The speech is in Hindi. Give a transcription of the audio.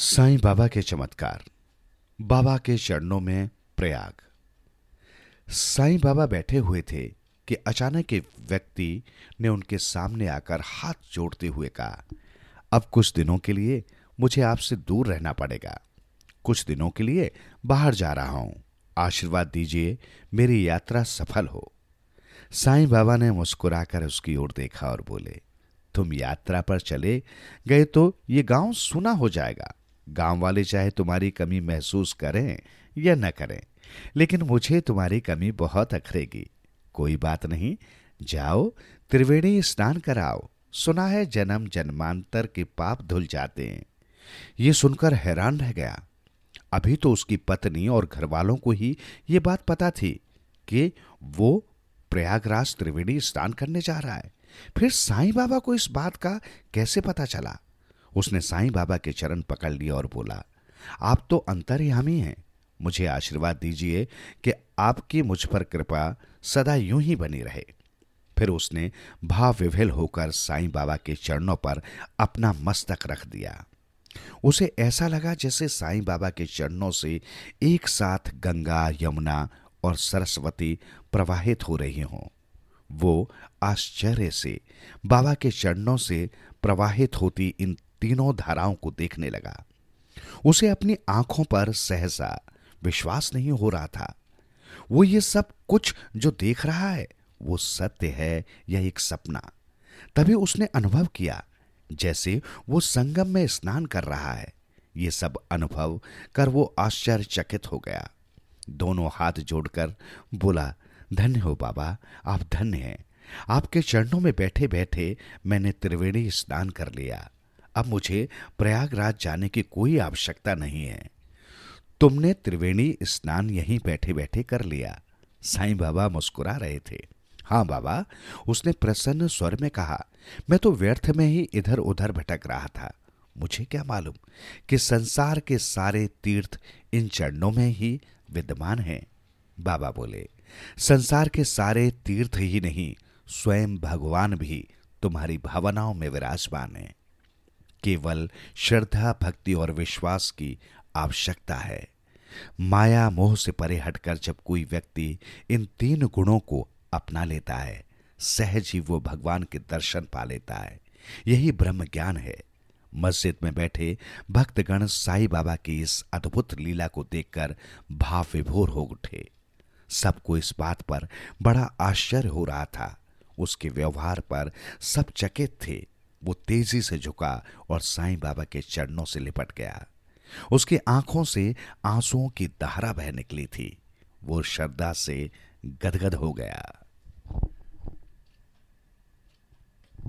साई बाबा के चमत्कार। बाबा के चरणों में प्रयाग। साई बाबा बैठे हुए थे कि अचानक एक व्यक्ति ने उनके सामने आकर हाथ जोड़ते हुए कहा, अब कुछ दिनों के लिए मुझे आपसे दूर रहना पड़ेगा। कुछ दिनों के लिए बाहर जा रहा हूं। आशीर्वाद दीजिए मेरी यात्रा सफल हो। साईं बाबा ने मुस्कुराकर उसकी ओर देखा और बोले, तुम यात्रा पर चले गए तो ये गांव सूना हो जाएगा। गांव वाले चाहे तुम्हारी कमी महसूस करें या न करें, लेकिन मुझे तुम्हारी कमी बहुत अखरेगी। कोई बात नहीं, जाओ त्रिवेणी स्नान कराओ। सुना है जन्म जन्मांतर के पाप धुल जाते हैं। ये सुनकर हैरान रह गया। अभी तो उसकी पत्नी और घरवालों को ही ये बात पता थी कि वो प्रयागराज त्रिवेणी स्नान करने जा रहा है। फिर साईं बाबा को इस बात का कैसे पता चला? उसने साईं बाबा के चरण पकड़ लिए और बोला, आप तो अंतर्यामी हैं। मुझे आशीर्वाद दीजिए कि आपकी मुझ पर कृपा सदा यूं ही बनी रहे। फिर उसने भाव विभेल होकर साईं बाबा के चरणों पर अपना मस्तक रख दिया। उसे ऐसा लगा जैसे साईं बाबा के चरणों से एक साथ गंगा, यमुना और सरस्वती प्रवाहित हो रही हों। वो आश्चर्य से बाबा के चरणों से प्रवाहित होती इन तीनों धाराओं को देखने लगा। उसे अपनी आंखों पर सहसा विश्वास नहीं हो रहा था। वो ये सब कुछ जो देख रहा है वो सत्य है या एक सपना। तभी उसने अनुभव किया जैसे वो संगम में स्नान कर रहा है। ये सब अनुभव कर वो आश्चर्यचकित हो गया। दोनों हाथ जोड़कर बोला, धन्य हो बाबा, आप धन्य हैं। आपके चरणों में बैठे बैठे मैंने त्रिवेणी स्नान कर लिया। अब मुझे प्रयागराज जाने की कोई आवश्यकता नहीं है। तुमने त्रिवेणी स्नान यहीं बैठे बैठे कर लिया। साईं बाबा मुस्कुरा रहे थे। हाँ बाबा, उसने प्रसन्न स्वर में कहा, मैं तो व्यर्थ में ही इधर उधर भटक रहा था। मुझे क्या मालूम कि संसार के सारे तीर्थ इन चरणों में ही विद्यमान हैं। बाबा बोले, संसार के सारे तीर्थ ही नहीं, स्वयं भगवान भी तुम्हारी भावनाओं में विराजमान है। केवल श्रद्धा, भक्ति और विश्वास की आवश्यकता है। माया मोह से परे हटकर जब कोई व्यक्ति इन तीन गुणों को अपना लेता है, सहज ही वो भगवान के दर्शन पा लेता है। यही ब्रह्म ज्ञान है। मस्जिद में बैठे भक्तगण साईं बाबा की इस अद्भुत लीला को देखकर भाव विभोर हो उठे। सबको इस बात पर बड़ा आश्चर्य हो रहा था। उसके व्यवहार पर सब चकित थे। वो तेजी से झुका और साईं बाबा के चरणों से लिपट गया। उसकी आंखों से आंसुओं की धारा बह निकली थी। वो श्रद्धा से गदगद हो गया।